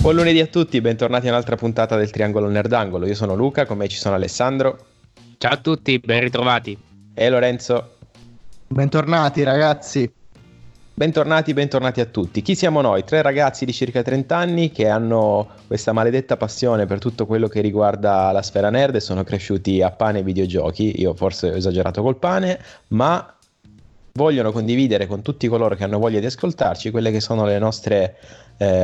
Buon lunedì a tutti, bentornati a un'altra puntata del Triangolo Nerd Angolo. Io sono Luca, con me ci sono Alessandro. Ciao a tutti, ben ritrovati. E Lorenzo. Bentornati ragazzi. Bentornati a tutti. Chi siamo noi? Tre ragazzi di circa 30 anni che hanno questa maledetta passione per tutto quello che riguarda la sfera nerd e sono cresciuti a pane e videogiochi. Io forse ho esagerato col pane, ma vogliono condividere con tutti coloro che hanno voglia di ascoltarci quelle che sono le nostre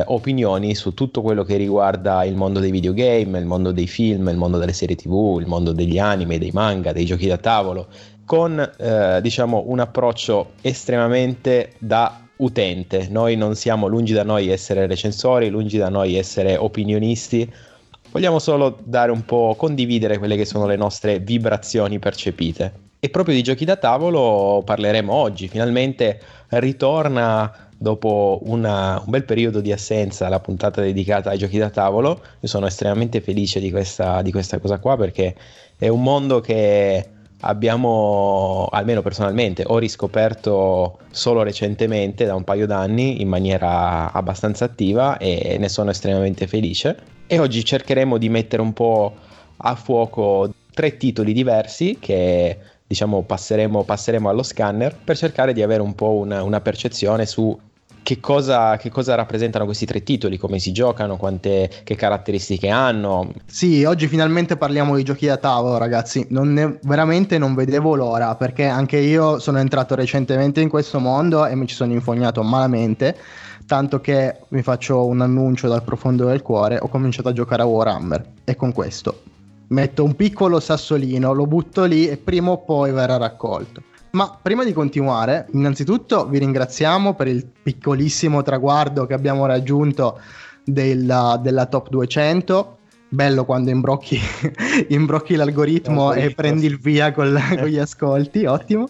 opinioni su tutto quello che riguarda il mondo dei videogame, il mondo dei film, il mondo delle serie TV, il mondo degli anime, dei manga, dei giochi da tavolo, con diciamo un approccio estremamente da utente. Noi non siamo, lungi da noi essere recensori, lungi da noi essere opinionisti, vogliamo solo dare un po', condividere quelle che sono le nostre vibrazioni percepite. E proprio di giochi da tavolo parleremo oggi. Finalmente ritorna dopo un bel periodo di assenza la puntata dedicata ai giochi da tavolo. Io sono estremamente felice di questa cosa qua, perché è un mondo che abbiamo, almeno personalmente, ho riscoperto solo recentemente, da un paio d'anni, in maniera abbastanza attiva, e ne sono estremamente felice. E oggi cercheremo di mettere un po' a fuoco tre titoli diversi che diciamo passeremo allo scanner per cercare di avere un po' una percezione su che cosa rappresentano questi tre titoli, come si giocano, che caratteristiche hanno. Sì, oggi finalmente parliamo di giochi da tavolo, ragazzi. Veramente non vedevo l'ora, perché anche io sono entrato recentemente in questo mondo e mi ci sono infognato malamente, tanto che vi faccio un annuncio dal profondo del cuore: ho cominciato a giocare a Warhammer, e con questo metto un piccolo sassolino, lo butto lì e prima o poi verrà raccolto. Ma prima di continuare, innanzitutto vi ringraziamo per il piccolissimo traguardo che abbiamo raggiunto della top 200. Bello quando imbrocchi l'algoritmo e prendi il via con gli ascolti, ottimo.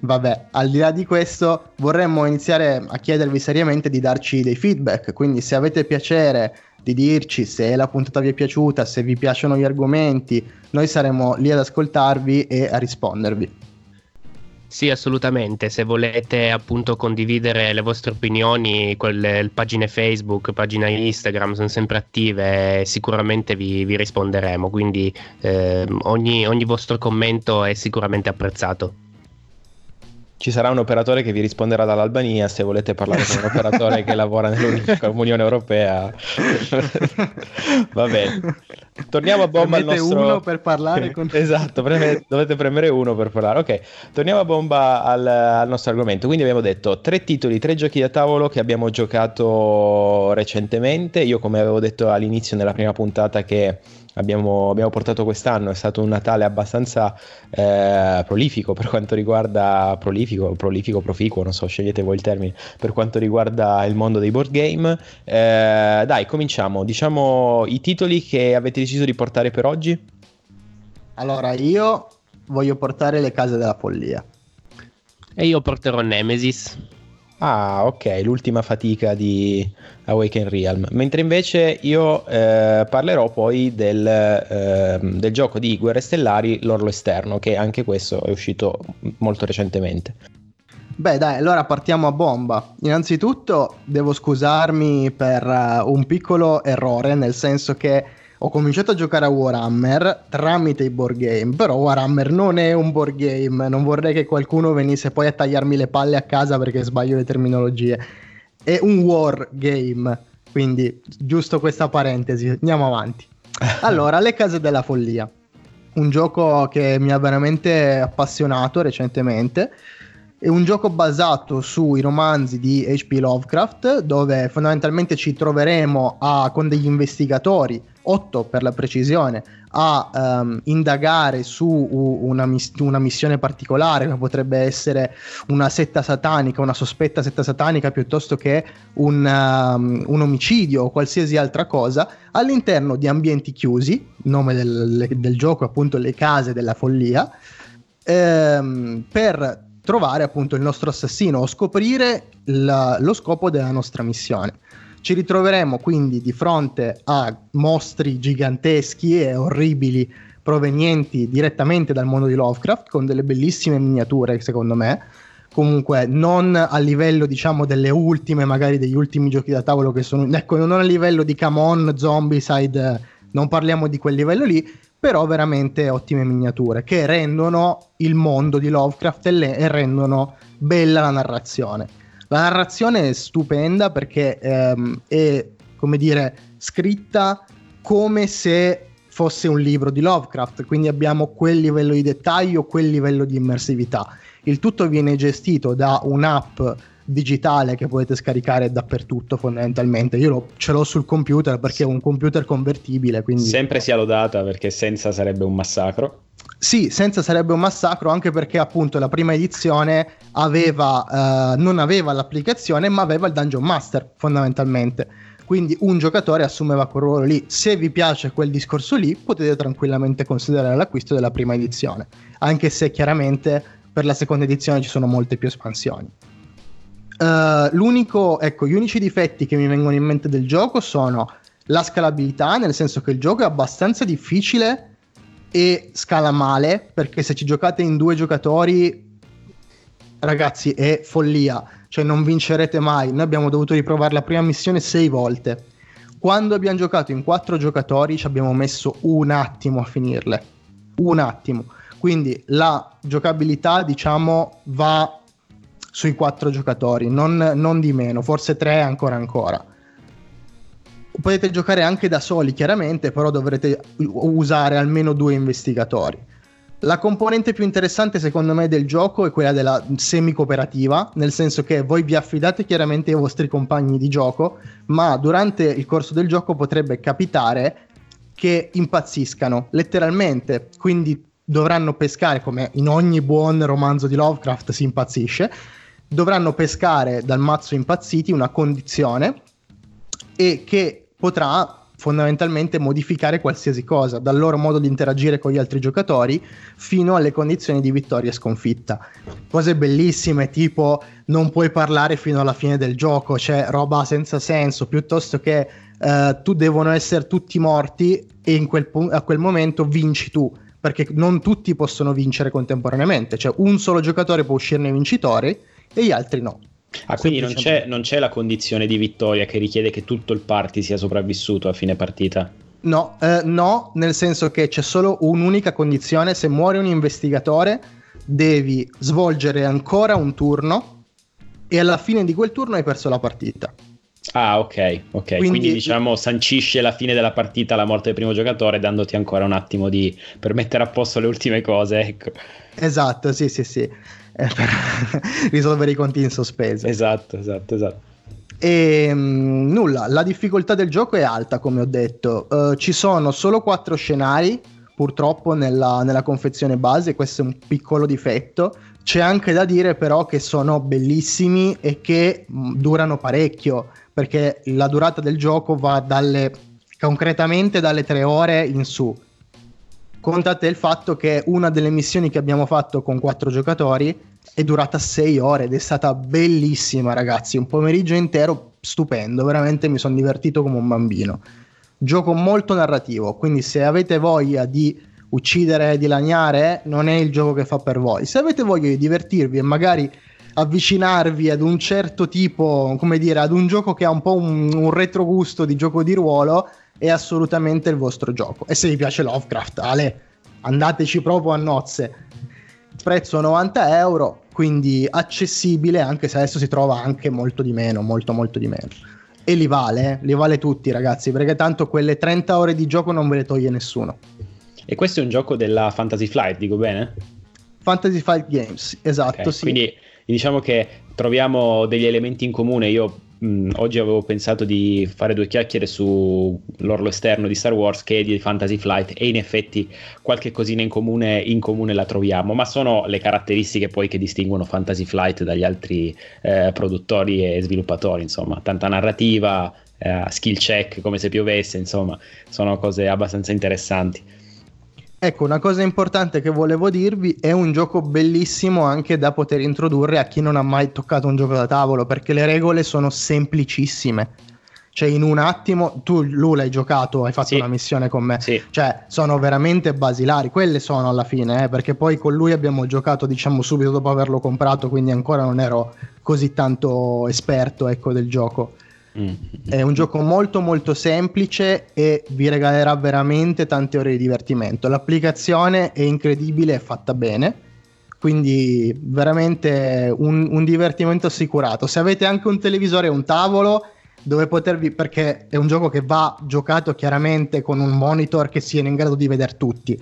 Vabbè, al di là di questo, vorremmo iniziare a chiedervi seriamente di darci dei feedback, quindi se avete piacere di dirci se la puntata vi è piaciuta, se vi piacciono gli argomenti, noi saremo lì ad ascoltarvi e a rispondervi. Sì, assolutamente, se volete appunto condividere le vostre opinioni, quelle pagine Facebook, pagina Instagram sono sempre attive, sicuramente vi risponderemo, quindi ogni vostro commento è sicuramente apprezzato. Ci sarà un operatore che vi risponderà dall'Albania, se volete parlare con un operatore che lavora nell'Unione Europea. Va bene. Torniamo a bomba al nostro... uno per parlare con... Esatto, dovete premere uno per parlare. Ok, torniamo a bomba al nostro argomento. Quindi abbiamo detto tre titoli, tre giochi da tavolo che abbiamo giocato recentemente. Io, come avevo detto all'inizio nella prima puntata che abbiamo portato quest'anno, è stato un Natale abbastanza prolifico per quanto riguarda proficuo, non so, scegliete voi il termine, per quanto riguarda il mondo dei board game. Dai, cominciamo, diciamo i titoli che avete deciso di portare per oggi. Allora, io voglio portare Le Case della Follia. E io porterò Nemesis. Ah, ok, l'ultima fatica di Awakened Realm. Mentre invece io parlerò poi del gioco di Guerre Stellari, L'orlo esterno, che anche questo è uscito molto recentemente. Beh dai, allora partiamo a bomba. Innanzitutto devo scusarmi per un piccolo errore, nel senso che ho cominciato a giocare a Warhammer tramite i board game, però Warhammer non è un board game, non vorrei che qualcuno venisse poi a tagliarmi le palle a casa perché sbaglio le terminologie. È un war game, quindi giusto questa parentesi, andiamo avanti. Allora, Le Case della Follia, un gioco che mi ha veramente appassionato recentemente. È un gioco basato sui romanzi di H.P. Lovecraft, dove fondamentalmente ci troveremo con degli investigatori, 8 per la precisione, a indagare su una missione particolare, che potrebbe essere una setta satanica, una sospetta setta satanica, piuttosto che un omicidio o qualsiasi altra cosa, all'interno di ambienti chiusi, nome del gioco appunto Le case della follia, per trovare appunto il nostro assassino o scoprire lo scopo della nostra missione. Ci ritroveremo quindi di fronte a mostri giganteschi e orribili provenienti direttamente dal mondo di Lovecraft, con delle bellissime miniature, secondo me. Comunque non a livello, diciamo, delle ultime, magari degli ultimi giochi da tavolo che sono, ecco, non a livello di Kamone, Zombie side, non parliamo di quel livello lì, però veramente ottime miniature che rendono il mondo di Lovecraft e rendono bella la narrazione. La narrazione è stupenda perché è, come dire, scritta come se fosse un libro di Lovecraft, quindi abbiamo quel livello di dettaglio, quel livello di immersività. Il tutto viene gestito da un'app digitale che potete scaricare dappertutto fondamentalmente. Io ce l'ho sul computer perché è un computer convertibile, quindi sempre sia lodata, perché senza sarebbe un massacro. Sì, senza sarebbe un massacro, anche perché appunto la prima edizione aveva non aveva l'applicazione, ma aveva il Dungeon Master fondamentalmente, quindi un giocatore assumeva quel ruolo lì. Se vi piace quel discorso lì, potete tranquillamente considerare l'acquisto della prima edizione, anche se chiaramente per la seconda edizione ci sono molte più espansioni. Gli unici difetti che mi vengono in mente del gioco sono la scalabilità, nel senso che il gioco è abbastanza difficile e scala male, perché se ci giocate in due giocatori, ragazzi, è follia, cioè non vincerete mai. Noi abbiamo dovuto riprovare la prima missione 6 volte. Quando abbiamo giocato in 4 giocatori ci abbiamo messo un attimo a finirle, un attimo. Quindi la giocabilità, diciamo, va sui 4 giocatori, non di meno, forse 3 ancora. Potete giocare anche da soli, chiaramente, però dovrete usare almeno 2 investigatori. La componente più interessante, secondo me, del gioco è quella della semi-cooperativa, nel senso che voi vi affidate chiaramente ai vostri compagni di gioco, ma durante il corso del gioco potrebbe capitare che impazziscano, letteralmente, quindi dovranno pescare, come in ogni buon romanzo di Lovecraft si impazzisce, dovranno pescare dal mazzo impazziti una condizione, e che potrà fondamentalmente modificare qualsiasi cosa, dal loro modo di interagire con gli altri giocatori fino alle condizioni di vittoria e sconfitta. Cose bellissime, tipo non puoi parlare fino alla fine del gioco, cioè roba senza senso, piuttosto che devono essere tutti morti e a quel momento vinci tu, perché non tutti possono vincere contemporaneamente, cioè un solo giocatore può uscirne vincitore e gli altri no. Ah, quindi non c'è la condizione di vittoria che richiede che tutto il party sia sopravvissuto a fine partita? No, nel senso che c'è solo un'unica condizione: se muore un investigatore devi svolgere ancora un turno e alla fine di quel turno hai perso la partita. Ah, ok. Quindi diciamo sancisce la fine della partita, la morte del primo giocatore, dandoti ancora un attimo per mettere a posto le ultime cose, ecco. Esatto, sì. Per risolvere i conti in sospeso. Esatto. E nulla, la difficoltà del gioco è alta, come ho detto. Ci sono solo 4 scenari purtroppo nella confezione base, questo è un piccolo difetto. C'è anche da dire però che sono bellissimi e che durano parecchio, perché la durata del gioco va concretamente dalle 3 ore in su. Contate il fatto che una delle missioni che abbiamo fatto con 4 giocatori è durata 6 ore ed è stata bellissima, ragazzi, un pomeriggio intero stupendo, veramente mi sono divertito come un bambino. Gioco molto narrativo, quindi se avete voglia di uccidere e dilaniare non è il gioco che fa per voi. Se avete voglia di divertirvi e magari avvicinarvi ad un certo tipo, come dire, ad un gioco che ha un po' un retrogusto di gioco di ruolo, è assolutamente il vostro gioco. E se vi piace Lovecraft, Ale, andateci proprio a nozze. Prezzo 90€, quindi accessibile, anche se adesso si trova anche molto di meno, molto molto di meno. E li vale tutti, ragazzi, perché tanto quelle 30 ore di gioco non ve le toglie nessuno. E questo è un gioco della Fantasy Flight, dico bene? Fantasy Flight Games, esatto, okay, sì. Quindi diciamo che troviamo degli elementi in comune. Io oggi avevo pensato di fare due chiacchiere su L'orlo esterno di Star Wars che è di Fantasy Flight, e in effetti qualche cosina in comune la troviamo, ma sono le caratteristiche poi che distinguono Fantasy Flight dagli altri produttori e sviluppatori, insomma, tanta narrativa, skill check come se piovesse, insomma, sono cose abbastanza interessanti. Ecco, una cosa importante che volevo dirvi: è un gioco bellissimo anche da poter introdurre a chi non ha mai toccato un gioco da tavolo, perché le regole sono semplicissime, cioè in un attimo tu, Lu, l'hai giocato, hai fatto sì, una missione con me, sì, cioè sono veramente basilari, quelle sono alla fine, perché poi con lui abbiamo giocato, diciamo, subito dopo averlo comprato, quindi ancora non ero così tanto esperto, ecco, del gioco. È un gioco molto molto semplice e vi regalerà veramente tante ore di divertimento. L'applicazione è incredibile, è fatta bene, quindi veramente un divertimento assicurato. Se avete anche un televisore e un tavolo dove potervi, perché è un gioco che va giocato chiaramente con un monitor che siano in grado di vedere tutti.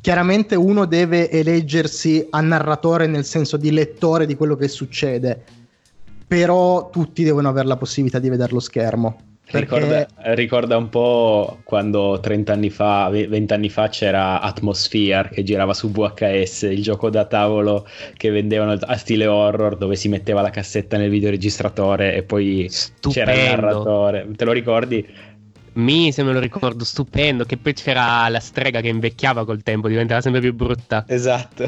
Chiaramente uno deve eleggersi a narratore, nel senso di lettore di quello che succede, però tutti devono avere la possibilità di vedere lo schermo. Perché... Ricorda un po' quando 20 anni fa c'era Atmosphere che girava su VHS, il gioco da tavolo che vendevano a stile horror, dove si metteva la cassetta nel videoregistratore e poi stupendo, c'era il narratore. Te lo ricordi? Se me lo ricordo, stupendo, che poi c'era la strega che invecchiava col tempo, diventava sempre più brutta. Esatto.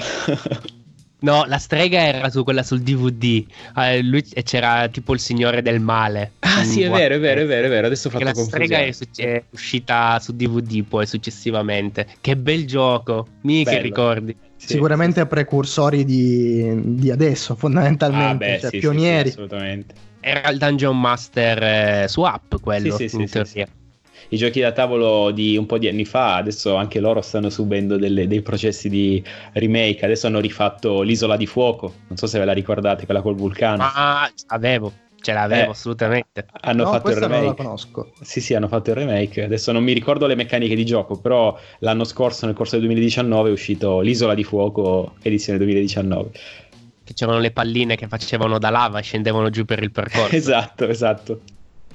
No, la strega era su quella sul DVD, lui, e c'era tipo il signore del male. Ah sì, è vero, adesso ho fatto confusione. La strega è uscita su DVD poi successivamente. Che bel gioco, mica che ricordi. Sì, sicuramente sì. Precursori di adesso, fondamentalmente, cioè, sì, pionieri. Sì, assolutamente. Era il Dungeon Master su app quello, sì. I giochi da tavolo di un po' di anni fa, adesso anche loro stanno subendo dei processi di remake. Adesso hanno rifatto l'Isola di fuoco, non so se ve la ricordate, quella col vulcano. Ah, ce l'avevo, assolutamente. Hanno fatto il remake. Non la conosco. Sì, hanno fatto il remake. Adesso non mi ricordo le meccaniche di gioco, però l'anno scorso, nel corso del 2019, è uscito l'Isola di fuoco edizione 2019. Che c'erano le palline che facevano da lava e scendevano giù per il percorso. Esatto.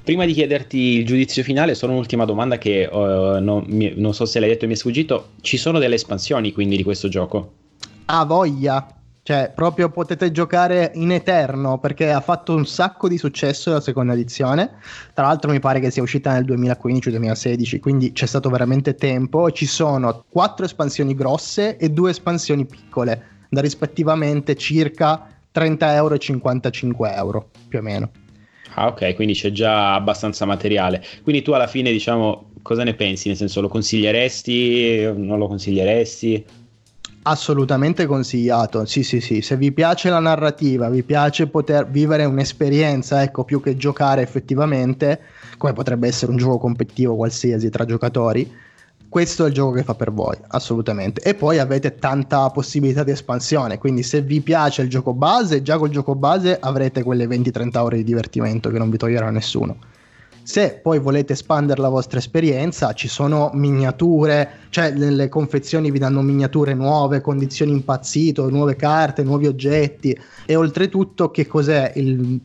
Prima di chiederti il giudizio finale, solo un'ultima domanda che non so se l'hai detto e mi è sfuggito. Ci sono delle espansioni quindi di questo gioco? Ah, voglia! Cioè, proprio potete giocare in eterno, perché ha fatto un sacco di successo la seconda edizione. Tra l'altro mi pare che sia uscita nel 2015-2016, quindi c'è stato veramente tempo. Ci sono 4 espansioni grosse e 2 espansioni piccole, da rispettivamente circa €30 e €55, più o meno. Ah, ok, quindi c'è già abbastanza materiale. Quindi tu alla fine, diciamo, cosa ne pensi? Nel senso, lo consiglieresti? Non lo consiglieresti? Assolutamente consigliato, sì. Se vi piace la narrativa, vi piace poter vivere un'esperienza, ecco, più che giocare effettivamente, come potrebbe essere un gioco competitivo qualsiasi tra giocatori, questo è il gioco che fa per voi, assolutamente. E poi avete tanta possibilità di espansione, quindi se vi piace il gioco base, già col gioco base avrete quelle 20-30 ore di divertimento che non vi toglierà nessuno. Se poi volete espandere la vostra esperienza, ci sono miniature, cioè le confezioni vi danno miniature nuove, condizioni impazzito, nuove carte, nuovi oggetti. E oltretutto, che cos'è il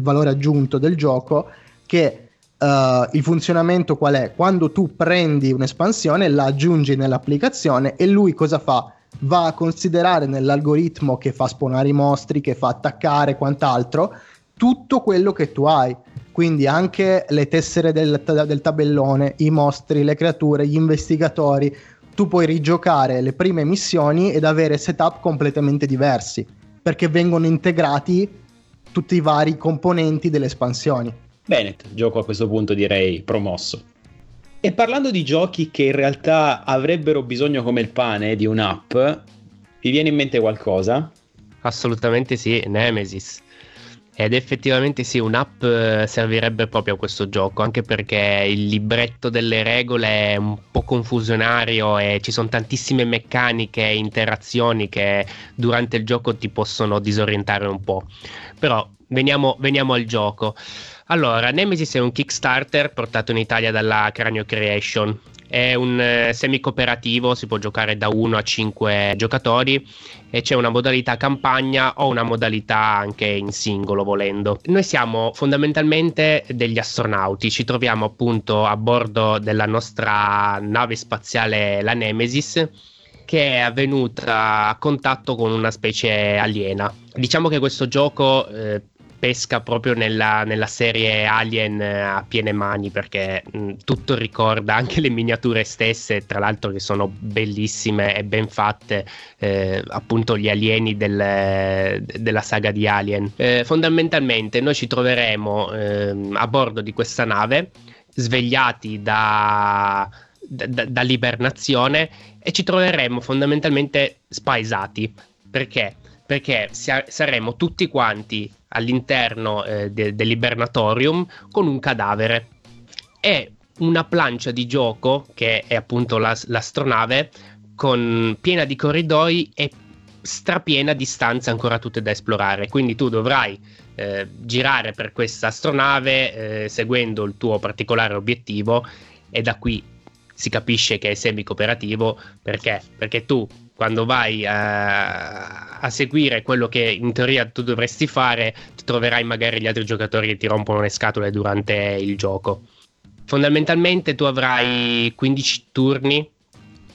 valore aggiunto del gioco? Che il funzionamento qual è? Quando tu prendi un'espansione, la aggiungi nell'applicazione e lui cosa fa? Va a considerare nell'algoritmo che fa spawnare i mostri, che fa attaccare, quant'altro, tutto quello che tu hai, quindi anche le tessere del tabellone, i mostri, le creature, gli investigatori. Tu puoi rigiocare le prime missioni ed avere setup completamente diversi, perché vengono integrati tutti i vari componenti delle espansioni. Bene, gioco a questo punto direi promosso. E parlando di giochi che in realtà avrebbero bisogno come il pane di un'app, vi viene in mente qualcosa? Assolutamente sì, Nemesis. Ed effettivamente sì, un'app servirebbe proprio a questo gioco, anche perché il libretto delle regole è un po' confusionario e ci sono tantissime meccaniche e interazioni che durante il gioco ti possono disorientare un po'. Però veniamo al gioco. Allora, Nemesis è un Kickstarter portato in Italia dalla Cranio Creation, È un semi cooperativo, si può giocare da 1 a 5 giocatori e c'è una modalità campagna o una modalità anche in singolo volendo. Noi siamo fondamentalmente degli astronauti, ci troviamo appunto a bordo della nostra nave spaziale, la Nemesis, che è avvenuta a contatto con una specie aliena. Diciamo che questo gioco pesca proprio nella serie Alien a piene mani, perché tutto ricorda, anche le miniature stesse, tra l'altro, che sono bellissime e ben fatte, appunto gli alieni della saga di Alien. Fondamentalmente noi ci troveremo a bordo di questa nave, svegliati da l'ibernazione, e ci troveremo fondamentalmente spaesati. Perché saremo tutti quanti all'interno dell'ibernatorium con un cadavere e una plancia di gioco, che è appunto l'astronave, con piena di corridoi e strapiena di stanze ancora tutte da esplorare. Quindi tu dovrai girare per questa astronave seguendo il tuo particolare obiettivo, e da qui si capisce che è semi cooperativo perché tu, quando vai a seguire quello che in teoria tu dovresti fare, ti troverai magari gli altri giocatori che ti rompono le scatole durante il gioco. Fondamentalmente tu avrai 15 turni,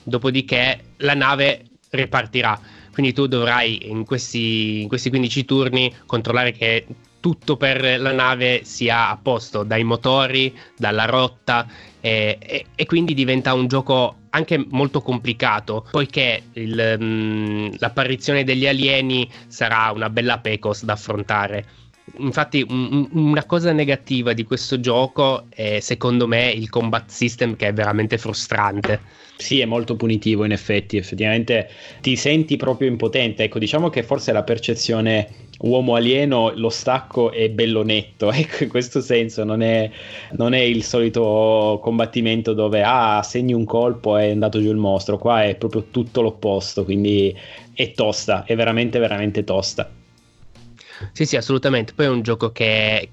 dopodiché la nave ripartirà. Quindi tu dovrai in questi 15 turni controllare che tutto per la nave sia a posto, dai motori, dalla rotta, e quindi diventa un gioco anche molto complicato, poiché l'apparizione degli alieni sarà una bella pecos da affrontare. Infatti una cosa negativa di questo gioco è, secondo me, il combat system, che è veramente frustrante. Sì, è molto punitivo in effetti, effettivamente ti senti proprio impotente. Ecco, diciamo che forse la percezione uomo alieno, lo stacco è bello netto, ecco, in questo senso non è il solito combattimento dove segni un colpo e è andato giù il mostro. Qua è proprio tutto l'opposto, quindi è tosta, è veramente veramente tosta. Sì, assolutamente. Poi è un gioco che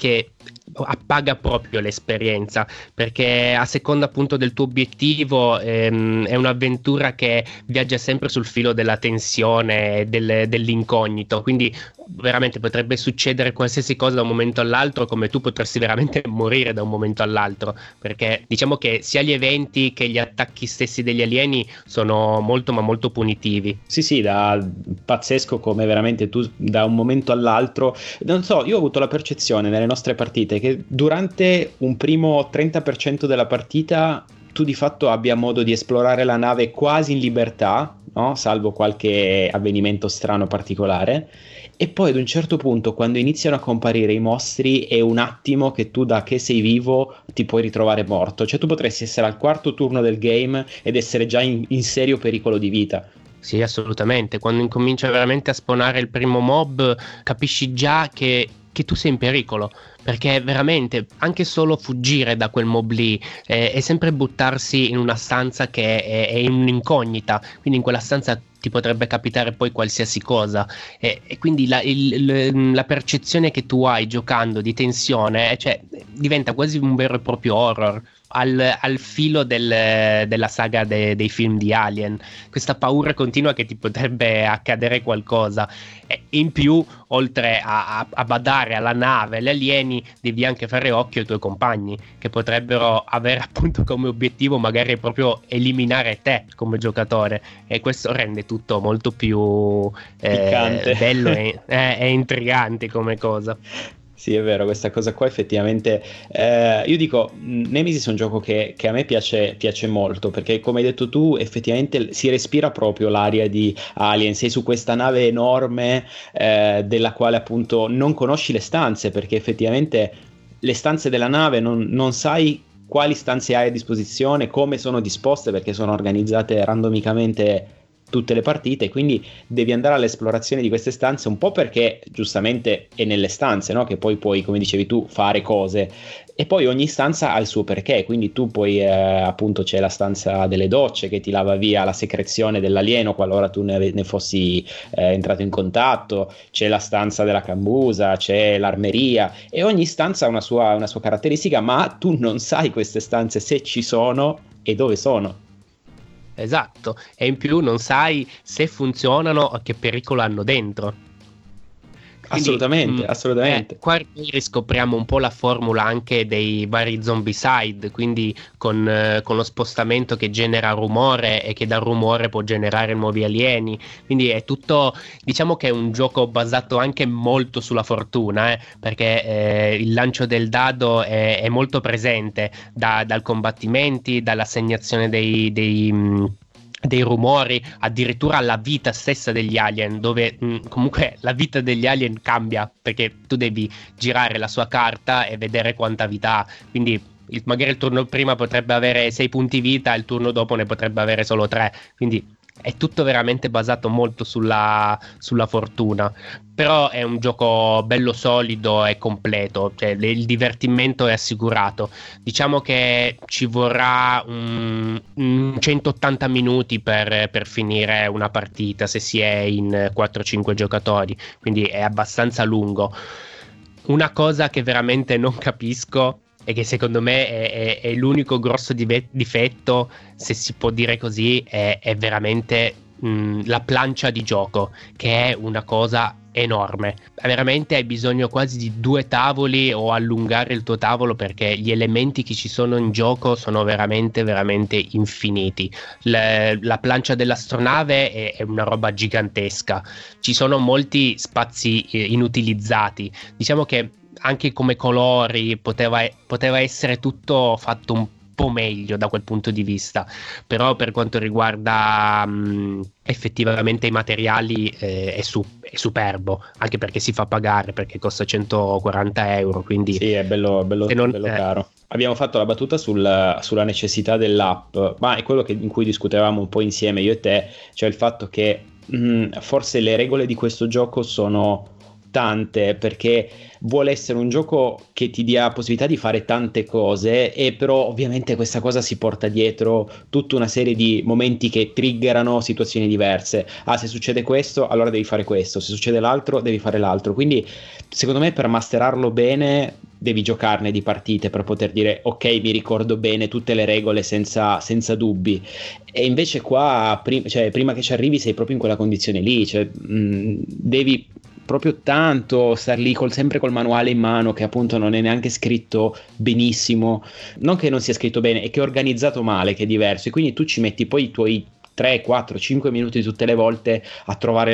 appaga proprio l'esperienza, perché a seconda appunto del tuo obiettivo è un'avventura che viaggia sempre sul filo della tensione, dell'incognito, quindi veramente potrebbe succedere qualsiasi cosa da un momento all'altro, come tu potresti veramente morire da un momento all'altro, perché diciamo che sia gli eventi che gli attacchi stessi degli alieni sono molto ma molto punitivi. Sì, da pazzesco, come veramente tu da un momento all'altro, non so, io ho avuto la percezione nelle nostre partite che durante un primo 30% della partita tu di fatto abbia modo di esplorare la nave quasi in libertà, no? Salvo qualche avvenimento strano particolare, e poi ad un certo punto, quando iniziano a comparire i mostri, è un attimo che tu, da che sei vivo, ti puoi ritrovare morto. Cioè tu potresti essere al quarto turno del game ed essere già in serio pericolo di vita. Sì, assolutamente. Quando incomincia veramente a spawnare il primo mob, capisci già che tu sei in pericolo, perché veramente anche solo fuggire da quel mob lì è sempre buttarsi in una stanza che è un'incognita, quindi in quella stanza ti potrebbe capitare poi qualsiasi cosa, e quindi la percezione che tu hai giocando di tensione, cioè, diventa quasi un vero e proprio horror al filo della saga dei film di Alien. Questa paura continua che ti potrebbe accadere qualcosa, e in più, oltre a badare alla nave e agli alieni, devi anche fare occhio ai tuoi compagni, che potrebbero avere appunto come obiettivo magari proprio eliminare te come giocatore, e questo rende tutto molto più bello e intrigante come cosa. Sì, è vero, questa cosa qua effettivamente, io dico, Nemesis è un gioco che a me piace molto, perché come hai detto tu effettivamente si respira proprio l'aria di Alien. Sei su questa nave enorme della quale appunto non conosci le stanze, perché effettivamente le stanze della nave non sai quali stanze hai a disposizione, come sono disposte, perché sono organizzate randomicamente tutte le partite, quindi devi andare all'esplorazione di queste stanze un po' perché giustamente è nelle stanze, no? Che poi puoi, come dicevi tu, fare cose, e poi ogni stanza ha il suo perché, quindi tu puoi appunto c'è la stanza delle docce che ti lava via la secrezione dell'alieno qualora tu ne fossi entrato in contatto, c'è la stanza della cambusa, c'è l'armeria, e ogni stanza ha una sua caratteristica, ma tu non sai queste stanze se ci sono e dove sono. Esatto, e in più non sai se funzionano o che pericolo hanno dentro. Quindi, assolutamente. Qua riscopriamo un po' la formula anche dei vari zombie side, quindi con lo spostamento che genera rumore e che dal rumore può generare nuovi alieni. Quindi è tutto, diciamo che è un gioco basato anche molto sulla fortuna, perché il lancio del dado è molto presente dal combattimenti, dall'assegnazione dei rumori, addirittura alla vita stessa degli alien, dove comunque la vita degli alien cambia perché tu devi girare la sua carta e vedere quanta vita ha, quindi magari il turno prima potrebbe avere 6 punti vita, il turno dopo ne potrebbe avere solo 3, quindi è tutto veramente basato molto sulla fortuna, però è un gioco bello solido e completo, cioè il divertimento è assicurato. Diciamo che ci vorrà 180 minuti per finire una partita se si è in 4-5 giocatori, quindi è abbastanza lungo. Una cosa che veramente non capisco e che secondo me è l'unico grosso difetto, se si può dire così, è veramente la plancia di gioco, che è una cosa enorme. Veramente hai bisogno quasi di 2 tavoli o allungare il tuo tavolo, perché gli elementi che ci sono in gioco sono veramente veramente infiniti. La plancia dell'astronave è una roba gigantesca, ci sono molti spazi inutilizzati. Diciamo che anche come colori poteva essere tutto fatto un po' meglio da quel punto di vista, però per quanto riguarda effettivamente i materiali è superbo, anche perché si fa pagare, perché costa 140 euro, quindi sì, è bello, bello caro. Abbiamo fatto la battuta sulla necessità dell'app, ma è quello in cui discutevamo un po' insieme io e te, cioè il fatto che forse le regole di questo gioco sono tante, perché vuole essere un gioco che ti dia possibilità di fare tante cose, e però ovviamente questa cosa si porta dietro tutta una serie di momenti che triggerano situazioni diverse. Se succede questo allora devi fare questo, se succede l'altro devi fare l'altro, quindi secondo me per masterarlo bene devi giocarne di partite per poter dire ok, mi ricordo bene tutte le regole senza dubbi. E invece qua prima che ci arrivi sei proprio in quella condizione lì, cioè devi proprio tanto star lì sempre col manuale in mano, che appunto non è neanche scritto benissimo, non che non sia scritto bene, è che è organizzato male, che è diverso, e quindi tu ci metti poi i tuoi 3, 4, 5 minuti tutte le volte a trovare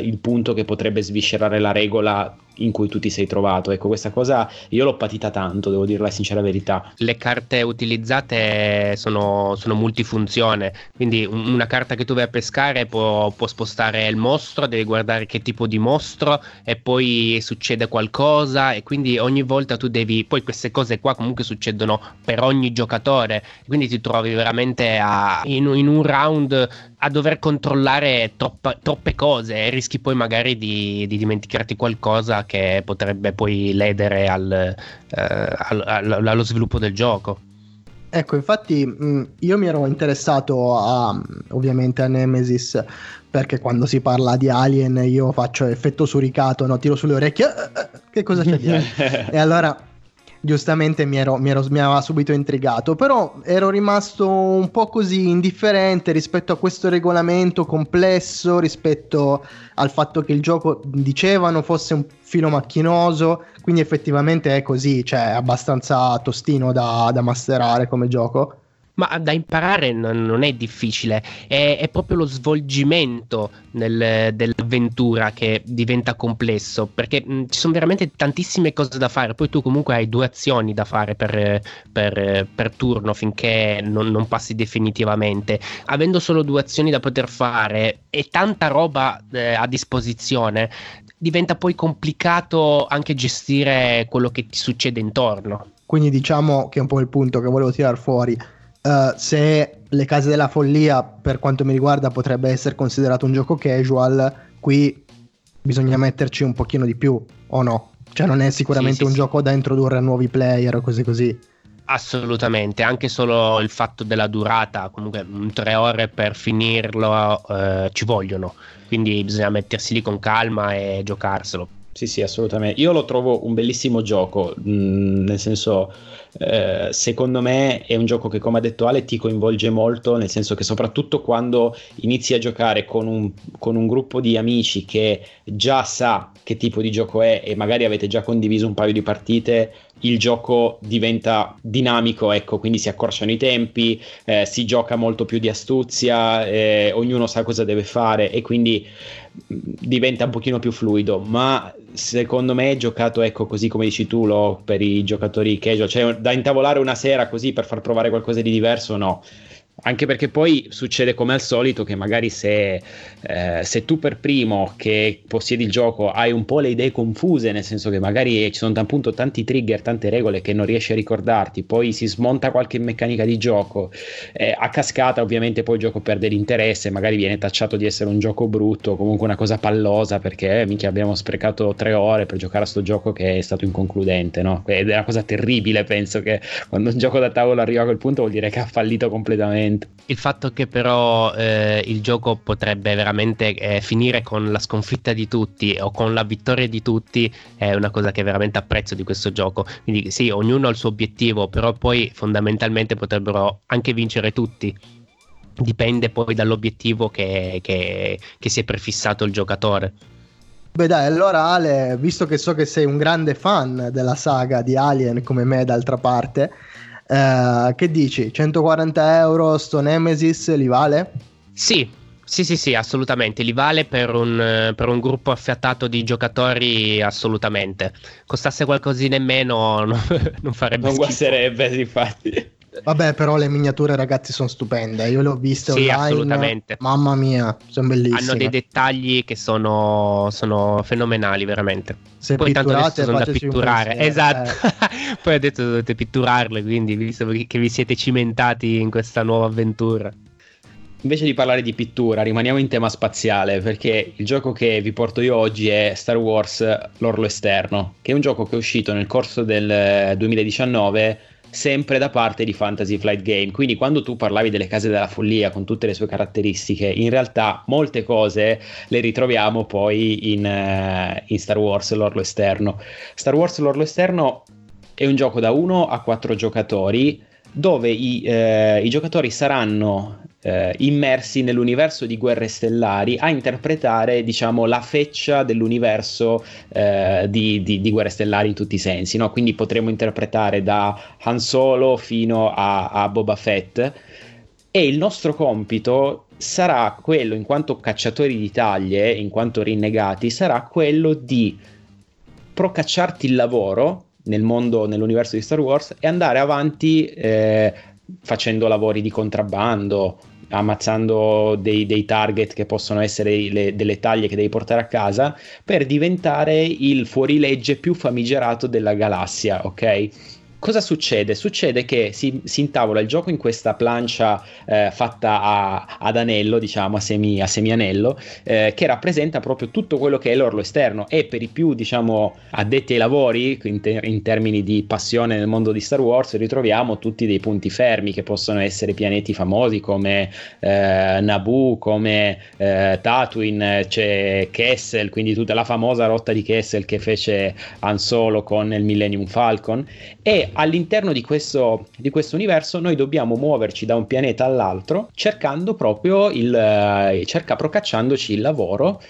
il punto che potrebbe sviscerare la regola in cui tu ti sei trovato. Ecco, questa cosa io l'ho patita tanto, devo dire la sincera verità. Le carte utilizzate sono multifunzione, quindi una carta che tu vai a pescare può spostare il mostro, devi guardare che tipo di mostro, e poi succede qualcosa, e quindi ogni volta tu devi, poi queste cose qua comunque succedono per ogni giocatore, quindi ti trovi veramente in un round a dover controllare troppe cose, e rischi poi magari di dimenticarti qualcosa che potrebbe poi ledere allo sviluppo del gioco. Ecco, infatti io mi ero interessato ovviamente a Nemesis, perché quando si parla di Alien io faccio effetto suricato, no? Tiro sulle orecchie, che cosa c'è dietro? E allora giustamente mi aveva subito intrigato, però ero rimasto un po' così indifferente rispetto a questo regolamento complesso, rispetto al fatto che il gioco dicevano fosse un filo macchinoso, quindi effettivamente è così, cioè abbastanza tostino da masterare come gioco. Ma da imparare non è difficile, è proprio lo svolgimento dell'avventura che diventa complesso, perché ci sono veramente tantissime cose da fare. Poi tu comunque hai 2 azioni da fare per turno, finché non passi definitivamente. Avendo solo 2 azioni da poter fare e tanta roba a disposizione, diventa poi complicato anche gestire quello che ti succede intorno. Quindi diciamo che è un po' il punto che volevo tirar fuori. se Le case della follia, per quanto mi riguarda, potrebbe essere considerato un gioco casual, qui bisogna metterci un pochino di più, o no? Cioè non è sicuramente un gioco da introdurre a nuovi player o cose così. Assolutamente, anche solo il fatto della durata, comunque 3 ore per finirlo ci vogliono, quindi bisogna mettersi lì con calma e giocarselo. Sì sì, assolutamente, io lo trovo un bellissimo gioco, nel senso secondo me è un gioco che, come ha detto Ale, ti coinvolge molto, nel senso che soprattutto quando inizi a giocare con un gruppo di amici che già sa che tipo di gioco è e magari avete già condiviso un paio di partite, il gioco diventa dinamico, ecco, quindi si accorciano i tempi, si gioca molto più di astuzia, ognuno sa cosa deve fare e quindi diventa un pochino più fluido. Ma secondo me è giocato, ecco, così come dici tu, lo per i giocatori casual, cioè da intavolare una sera così per far provare qualcosa di diverso, no. Anche perché poi succede come al solito che magari se tu per primo che possiedi il gioco hai un po' le idee confuse, nel senso che magari ci sono appunto tanti trigger, tante regole che non riesci a ricordarti, poi si smonta qualche meccanica di gioco, a cascata ovviamente poi il gioco perde l'interesse, magari viene tacciato di essere un gioco brutto, comunque una cosa pallosa, perché minchia abbiamo sprecato 3 ore per giocare a sto gioco che è stato inconcludente, no? Ed è una cosa terribile, penso che quando un gioco da tavolo arriva a quel punto vuol dire che ha fallito completamente. Il fatto che però il gioco potrebbe veramente finire con la sconfitta di tutti o con la vittoria di tutti è una cosa che veramente apprezzo di questo gioco. Quindi sì, ognuno ha il suo obiettivo, però poi fondamentalmente potrebbero anche vincere tutti, dipende poi dall'obiettivo che si è prefissato il giocatore. Beh dai, allora Ale, visto che so che sei un grande fan della saga di Alien come me d'altra parte, che dici? 140 euro sto Nemesis li vale? Sì, assolutamente, li vale per un gruppo affiatato di giocatori, assolutamente. Costasse qualcosina in meno non farebbe schifo. Non guasterebbe, infatti. Vabbè, però le miniature, ragazzi, sono stupende. Io le ho viste online. Assolutamente. Mamma mia, sono bellissime. Hanno dei dettagli che sono fenomenali, veramente. Se poi tanto adesso sono da pitturare. Esatto. Poi adesso dovete pitturarle, quindi visto che vi siete cimentati in questa nuova avventura. Invece di parlare di pittura, rimaniamo in tema spaziale, perché il gioco che vi porto io oggi è Star Wars L'orlo esterno, che è un gioco che è uscito nel corso del 2019 sempre da parte di Fantasy Flight Game. Quindi quando tu parlavi delle case della follia con tutte le sue caratteristiche, in realtà molte cose le ritroviamo poi in Star Wars L'orlo esterno. Star Wars L'orlo esterno è un gioco da 1 a 4 giocatori dove i giocatori saranno immersi nell'universo di Guerre Stellari a interpretare, diciamo, la feccia dell'universo di Guerre Stellari in tutti i sensi, no? Quindi potremo interpretare da Han Solo fino a Boba Fett, e il nostro compito sarà quello, in quanto cacciatori di taglie, in quanto rinnegati, sarà quello di procacciarti il lavoro nel mondo, nell'universo di Star Wars, e andare avanti facendo lavori di contrabbando, ammazzando dei target che possono essere delle taglie che devi portare a casa, per diventare il fuorilegge più famigerato della galassia, ok? Cosa succede? Succede che si intavola il gioco in questa plancia fatta ad anello, diciamo, a semianello, che rappresenta proprio tutto quello che è l'orlo esterno, e per i più, diciamo, addetti ai lavori in termini di passione nel mondo di Star Wars ritroviamo tutti dei punti fermi che possono essere pianeti famosi come Naboo, come Tatooine, c'è Kessel, quindi tutta la famosa rotta di Kessel che fece Han Solo con il Millennium Falcon. E all'interno di questo universo noi dobbiamo muoverci da un pianeta all'altro cercando proprio procacciandoci il lavoro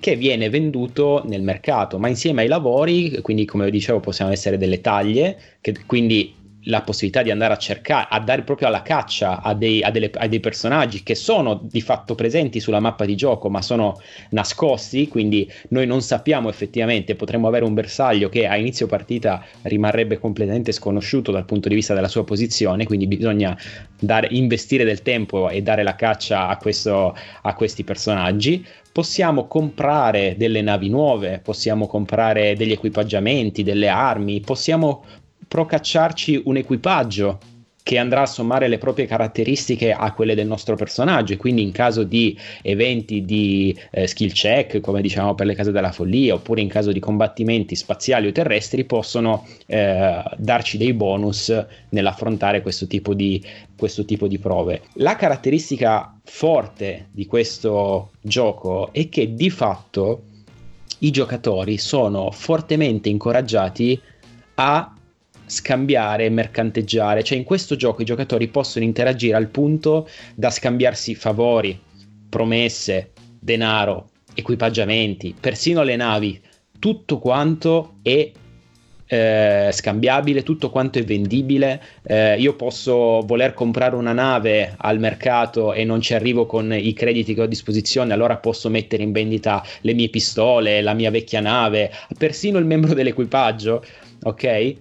che viene venduto nel mercato, ma insieme ai lavori, quindi come dicevo possiamo essere delle taglie, che quindi la possibilità di andare a cercare, a dare proprio alla caccia a dei personaggi che sono di fatto presenti sulla mappa di gioco ma sono nascosti, quindi noi non sappiamo effettivamente, potremmo avere un bersaglio che a inizio partita rimarrebbe completamente sconosciuto dal punto di vista della sua posizione, quindi bisogna investire del tempo e dare la caccia a questi personaggi. Possiamo comprare delle navi nuove, possiamo comprare degli equipaggiamenti, delle armi, possiamo procacciarci un equipaggio che andrà a sommare le proprie caratteristiche a quelle del nostro personaggio, e quindi in caso di eventi di skill check, come diciamo per le case della follia, oppure in caso di combattimenti spaziali o terrestri, possono darci dei bonus nell'affrontare questo tipo di prove. La caratteristica forte di questo gioco è che di fatto i giocatori sono fortemente incoraggiati a scambiare e mercanteggiare, cioè in questo gioco i giocatori possono interagire al punto da scambiarsi favori, promesse, denaro, equipaggiamenti, persino le navi, tutto quanto è scambiabile, tutto quanto è vendibile. Io posso voler comprare una nave al mercato e non ci arrivo con i crediti che ho a disposizione, allora posso mettere in vendita le mie pistole, la mia vecchia nave, persino il membro dell'equipaggio, ok?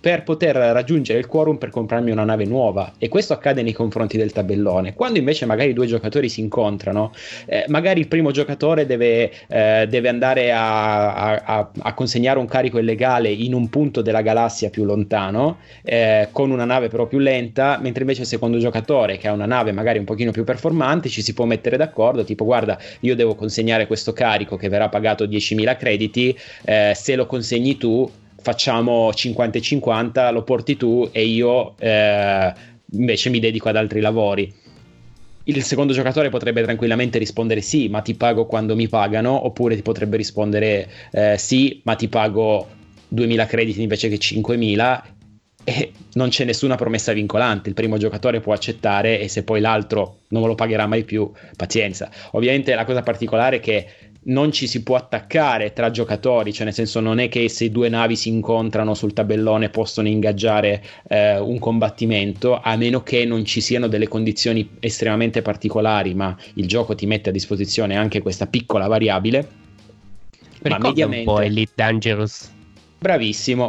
Per poter raggiungere il quorum per comprarmi una nave nuova. E questo accade nei confronti del tabellone. Quando invece magari due giocatori si incontrano, magari il primo giocatore deve andare a consegnare un carico illegale in un punto della galassia più lontano, con una nave però più lenta, mentre invece il secondo giocatore, che ha una nave magari un pochino più performante, ci si può mettere d'accordo, tipo guarda, io devo consegnare questo carico che verrà pagato 10.000 crediti, se lo consegni tu facciamo 50-50, lo porti tu e io invece mi dedico ad altri lavori. Il secondo giocatore potrebbe tranquillamente rispondere sì, ma ti pago quando mi pagano, oppure ti potrebbe rispondere sì, ma ti pago 2.000 crediti invece che 5.000, e non c'è nessuna promessa vincolante. Il primo giocatore può accettare, e se poi l'altro non me lo pagherà mai più, pazienza. Ovviamente la cosa particolare è che non ci si può attaccare tra giocatori, cioè nel senso non è che se due navi si incontrano sul tabellone possono ingaggiare un combattimento, a meno che non ci siano delle condizioni estremamente particolari, ma il gioco ti mette a disposizione anche questa piccola variabile. Ma mediamente un po' Elite Dangerous. Bravissimo,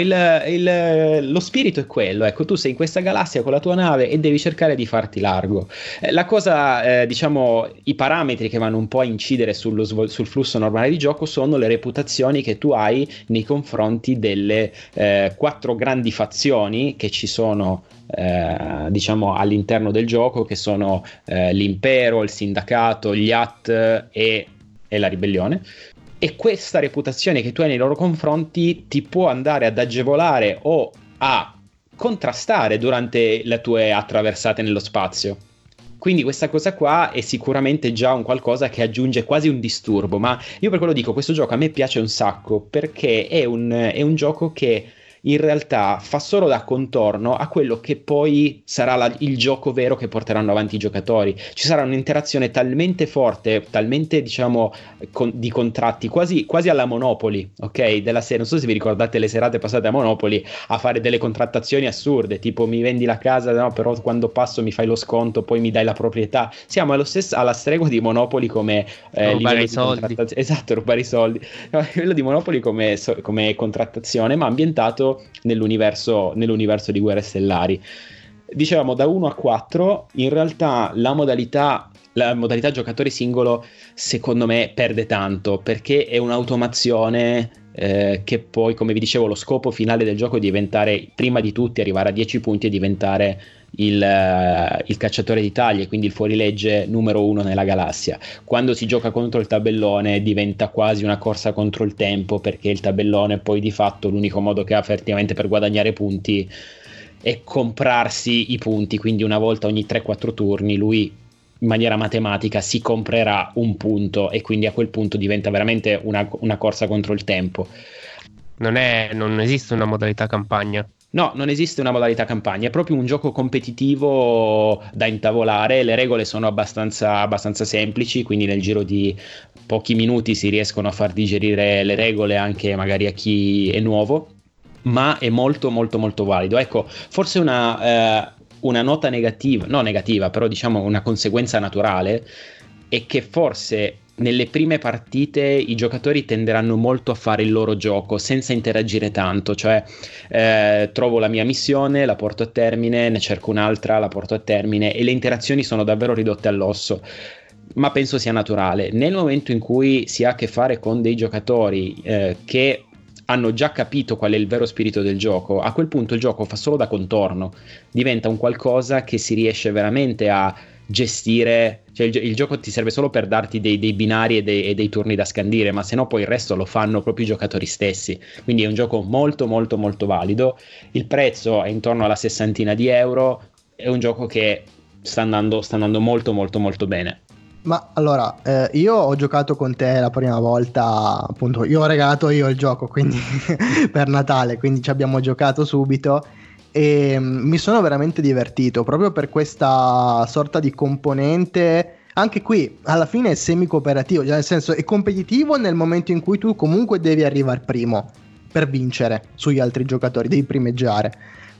lo spirito è quello, ecco, tu sei in questa galassia con la tua nave e devi cercare di farti largo. La cosa, i parametri che vanno un po' a incidere sul flusso normale di gioco sono le reputazioni che tu hai nei confronti delle quattro grandi fazioni che ci sono all'interno del gioco, che sono l'impero, il sindacato, gli At e la ribellione. E questa reputazione che tu hai nei loro confronti ti può andare ad agevolare o a contrastare durante le tue attraversate nello spazio. Quindi questa cosa qua è sicuramente già un qualcosa che aggiunge quasi un disturbo, ma io per quello dico, questo gioco a me piace un sacco, perché è un gioco che in realtà fa solo da contorno a quello che poi sarà il gioco vero che porteranno avanti i giocatori. Ci sarà un'interazione talmente forte, talmente di contratti, quasi alla Monopoli, ok? Della serie, non so se vi ricordate le serate passate a Monopoli a fare delle contrattazioni assurde, tipo mi vendi la casa, no, però quando passo mi fai lo sconto, poi mi dai la proprietà. Siamo alla stregua di Monopoli come rubare i soldi. Esatto, rubare i soldi. No, quello di Monopoli come contrattazione, ma ambientato nell'universo di Guerre Stellari. Dicevamo da 1 a 4, in realtà la modalità giocatore singolo secondo me perde tanto, perché è un'automazione che poi, come vi dicevo, lo scopo finale del gioco è diventare prima di tutti, arrivare a 10 punti e diventare il cacciatore di taglie, quindi il fuorilegge numero 1 nella galassia. Quando si gioca contro il tabellone diventa quasi una corsa contro il tempo, perché il tabellone poi di fatto l'unico modo che ha effettivamente per guadagnare punti è comprarsi i punti, quindi una volta ogni 3-4 turni lui in maniera matematica si comprerà un punto, e quindi a quel punto diventa veramente una corsa contro il tempo. Non esiste una modalità campagna. No, non esiste una modalità campagna, è proprio un gioco competitivo da intavolare. Le regole sono abbastanza semplici, quindi nel giro di pochi minuti si riescono a far digerire le regole anche magari a chi è nuovo, ma è molto molto molto valido. Ecco, forse una nota negativa, no negativa, però diciamo una conseguenza naturale, è che forse nelle prime partite i giocatori tenderanno molto a fare il loro gioco senza interagire tanto, cioè trovo la mia missione, la porto a termine, ne cerco un'altra, la porto a termine, e le interazioni sono davvero ridotte all'osso, ma penso sia naturale. Nel momento in cui si ha a che fare con dei giocatori che hanno già capito qual è il vero spirito del gioco, a quel punto il gioco fa solo da contorno, diventa un qualcosa che si riesce veramente a gestire, cioè il gioco ti serve solo per darti dei binari e dei turni da scandire, ma se no poi il resto lo fanno proprio i giocatori stessi, quindi è un gioco molto molto molto valido. Il prezzo è intorno alla 60 euro, è un gioco che sta andando molto molto molto bene. Ma allora, io ho giocato con te la prima volta, appunto, io ho regalato io il gioco, quindi per Natale, quindi ci abbiamo giocato subito e mi sono veramente divertito proprio per questa sorta di componente. Anche qui alla fine è semi cooperativo, nel senso è competitivo nel momento in cui tu comunque devi arrivare primo per vincere sugli altri giocatori, devi primeggiare,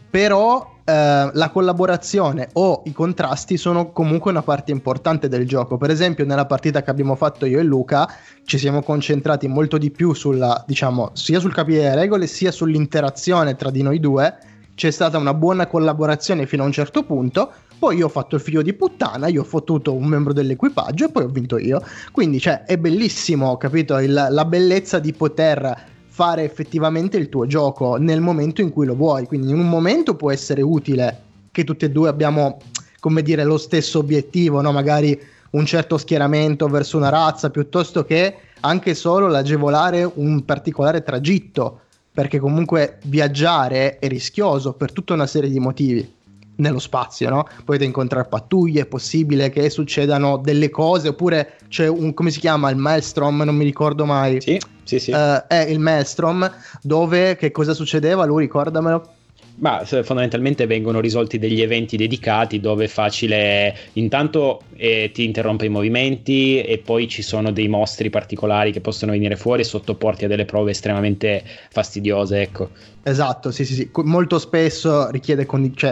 però la collaborazione o i contrasti sono comunque una parte importante del gioco. Per esempio nella partita che abbiamo fatto io e Luca ci siamo concentrati molto di più sulla, diciamo, sia sul capire le regole sia sull'interazione tra di noi due. C'è stata una buona collaborazione fino a un certo punto, poi io ho fatto il figlio di puttana, io ho fottuto un membro dell'equipaggio e poi ho vinto io, quindi cioè è bellissimo, capito, la bellezza di poter fare effettivamente il tuo gioco nel momento in cui lo vuoi. Quindi in un momento può essere utile che tutti e due abbiamo, come dire, lo stesso obiettivo, no? Magari un certo schieramento verso una razza, piuttosto che anche solo l'agevolare un particolare tragitto, perché comunque viaggiare è rischioso per tutta una serie di motivi nello spazio, no? Potete incontrare pattuglie, è possibile che succedano delle cose, oppure c'è un, come si chiama, il Maelstrom, non mi ricordo mai. Sì. È il Maelstrom, dove, che cosa succedeva, lui ricordamelo. Ma fondamentalmente vengono risolti degli eventi dedicati dove è facile, intanto ti interrompe i movimenti, e poi ci sono dei mostri particolari che possono venire fuori e sottoporti a delle prove estremamente fastidiose, ecco. Esatto, sì, molto spesso richiede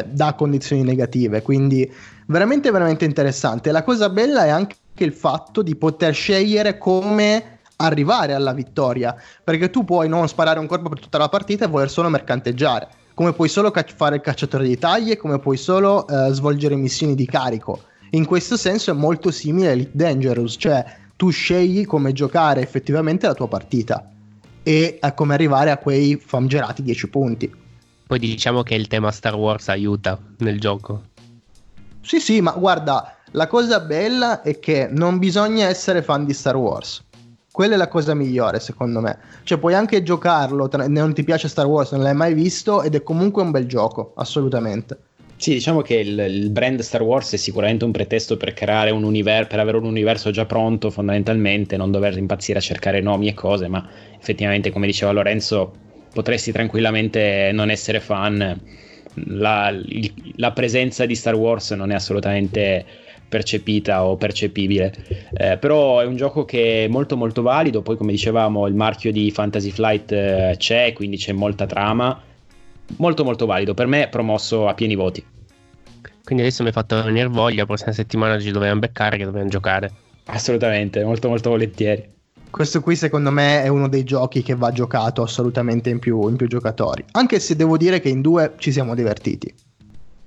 dà condizioni negative, quindi veramente veramente interessante. La cosa bella è anche il fatto di poter scegliere come arrivare alla vittoria, perché tu puoi non sparare un colpo per tutta la partita e voler solo mercanteggiare, come puoi solo fare il cacciatore di taglie, come puoi solo svolgere missioni di carico. In questo senso è molto simile a Elite Dangerous, cioè tu scegli come giocare effettivamente la tua partita e a come arrivare a quei famigerati 10 punti. Poi diciamo che il tema Star Wars aiuta nel gioco. Sì, ma guarda, la cosa bella è che non bisogna essere fan di Star Wars. Quella è la cosa migliore secondo me, cioè puoi anche giocarlo, non ti piace Star Wars, non l'hai mai visto, ed è comunque un bel gioco, assolutamente. Sì, diciamo che il brand Star Wars è sicuramente un pretesto per creare un universo, per avere un universo già pronto fondamentalmente, non dover impazzire a cercare nomi e cose, ma effettivamente come diceva Lorenzo potresti tranquillamente non essere fan, la presenza di Star Wars non è assolutamente percepita o percepibile, però è un gioco che è molto molto valido. Poi come dicevamo il marchio di Fantasy Flight c'è, quindi c'è molta trama, molto molto valido, per me promosso a pieni voti. Quindi adesso mi hai fatto venire voglia, la prossima settimana ci dobbiamo beccare, che dobbiamo giocare assolutamente, molto molto volentieri. Questo qui secondo me è uno dei giochi che va giocato assolutamente in più giocatori, anche se devo dire che in due ci siamo divertiti.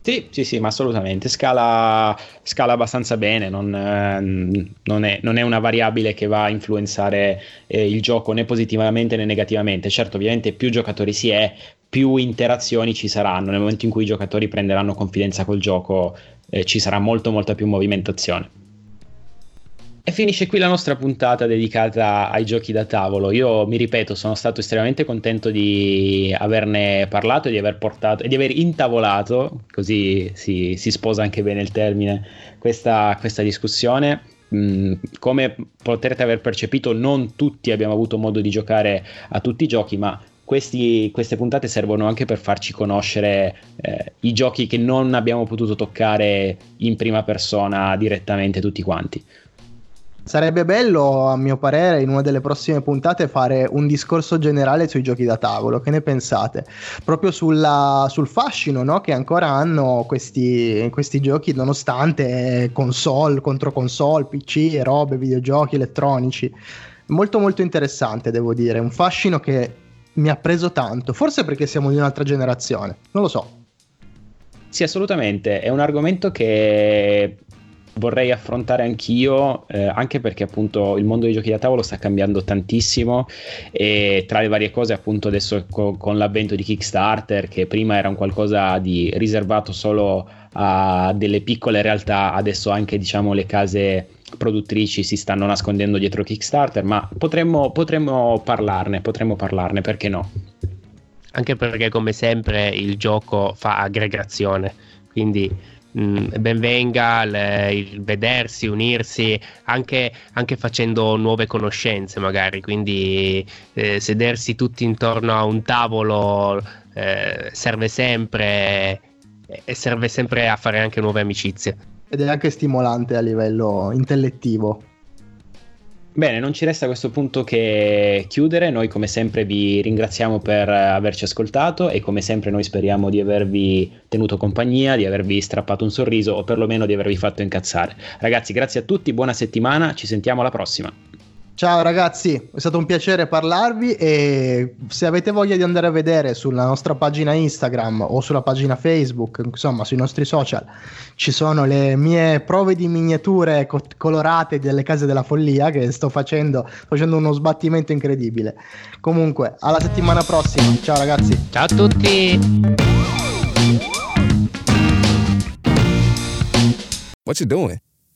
Sì, ma assolutamente, scala abbastanza bene, non è una variabile che va a influenzare il gioco né positivamente né negativamente. Certo, ovviamente più giocatori si è, più interazioni ci saranno, nel momento in cui i giocatori prenderanno confidenza col gioco ci sarà molto molta più movimentazione. E finisce qui la nostra puntata dedicata ai giochi da tavolo. Io mi ripeto, sono stato estremamente contento di averne parlato e di aver portato e di aver intavolato, così si sposa anche bene il termine, questa discussione. Come potrete aver percepito, non tutti abbiamo avuto modo di giocare a tutti i giochi, ma queste puntate servono anche per farci conoscere i giochi che non abbiamo potuto toccare in prima persona direttamente tutti quanti. Sarebbe bello, a mio parere, in una delle prossime puntate fare un discorso generale sui giochi da tavolo. Che ne pensate? Proprio sul fascino, no? Che ancora hanno questi giochi, nonostante console, contro console, PC, robe, videogiochi elettronici. Molto molto interessante, devo dire. Un fascino che mi ha preso tanto. Forse perché siamo di un'altra generazione, non lo so. Sì, assolutamente. È un argomento che vorrei affrontare anch'io, anche perché appunto il mondo dei giochi da tavolo sta cambiando tantissimo, e tra le varie cose appunto adesso con l'avvento di Kickstarter, che prima era un qualcosa di riservato solo a delle piccole realtà, adesso anche diciamo le case produttrici si stanno nascondendo dietro Kickstarter, ma potremmo parlarne, perché no? Anche perché come sempre il gioco fa aggregazione, quindi benvenga il vedersi, unirsi, anche facendo nuove conoscenze magari, quindi sedersi tutti intorno a un tavolo serve sempre a fare anche nuove amicizie. Ed è anche stimolante a livello intellettivo. Bene, non ci resta a questo punto che chiudere. Noi come sempre vi ringraziamo per averci ascoltato, e come sempre noi speriamo di avervi tenuto compagnia, di avervi strappato un sorriso, o perlomeno di avervi fatto incazzare. Ragazzi, grazie a tutti, buona settimana, ci sentiamo alla prossima. Ciao ragazzi, è stato un piacere parlarvi, e se avete voglia di andare a vedere sulla nostra pagina Instagram o sulla pagina Facebook, insomma sui nostri social, ci sono le mie prove di miniature colorate delle case della follia che sto facendo uno sbattimento incredibile. Comunque, alla settimana prossima, ciao ragazzi. Ciao a tutti. What you doing?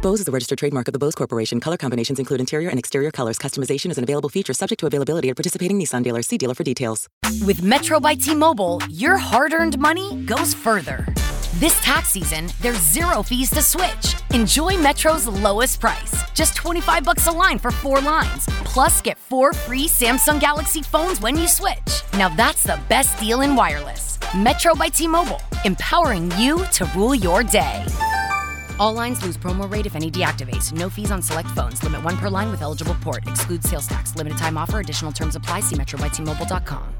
Bose is a registered trademark of the Bose Corporation. Color combinations include interior and exterior colors. Customization is an available feature subject to availability at participating Nissan dealers. See dealer for details. With Metro by T-Mobile, your hard-earned money goes further. This tax season, there's zero fees to switch. Enjoy Metro's lowest price. Just $25 a line for 4 lines. Plus, get 4 free Samsung Galaxy phones when you switch. Now that's the best deal in wireless. Metro by T-Mobile, empowering you to rule your day. All lines lose promo rate if any deactivates. No fees on select phones. Limit 1 per line with eligible port. Excludes sales tax. Limited time offer. Additional terms apply. See metrobytmobile.com.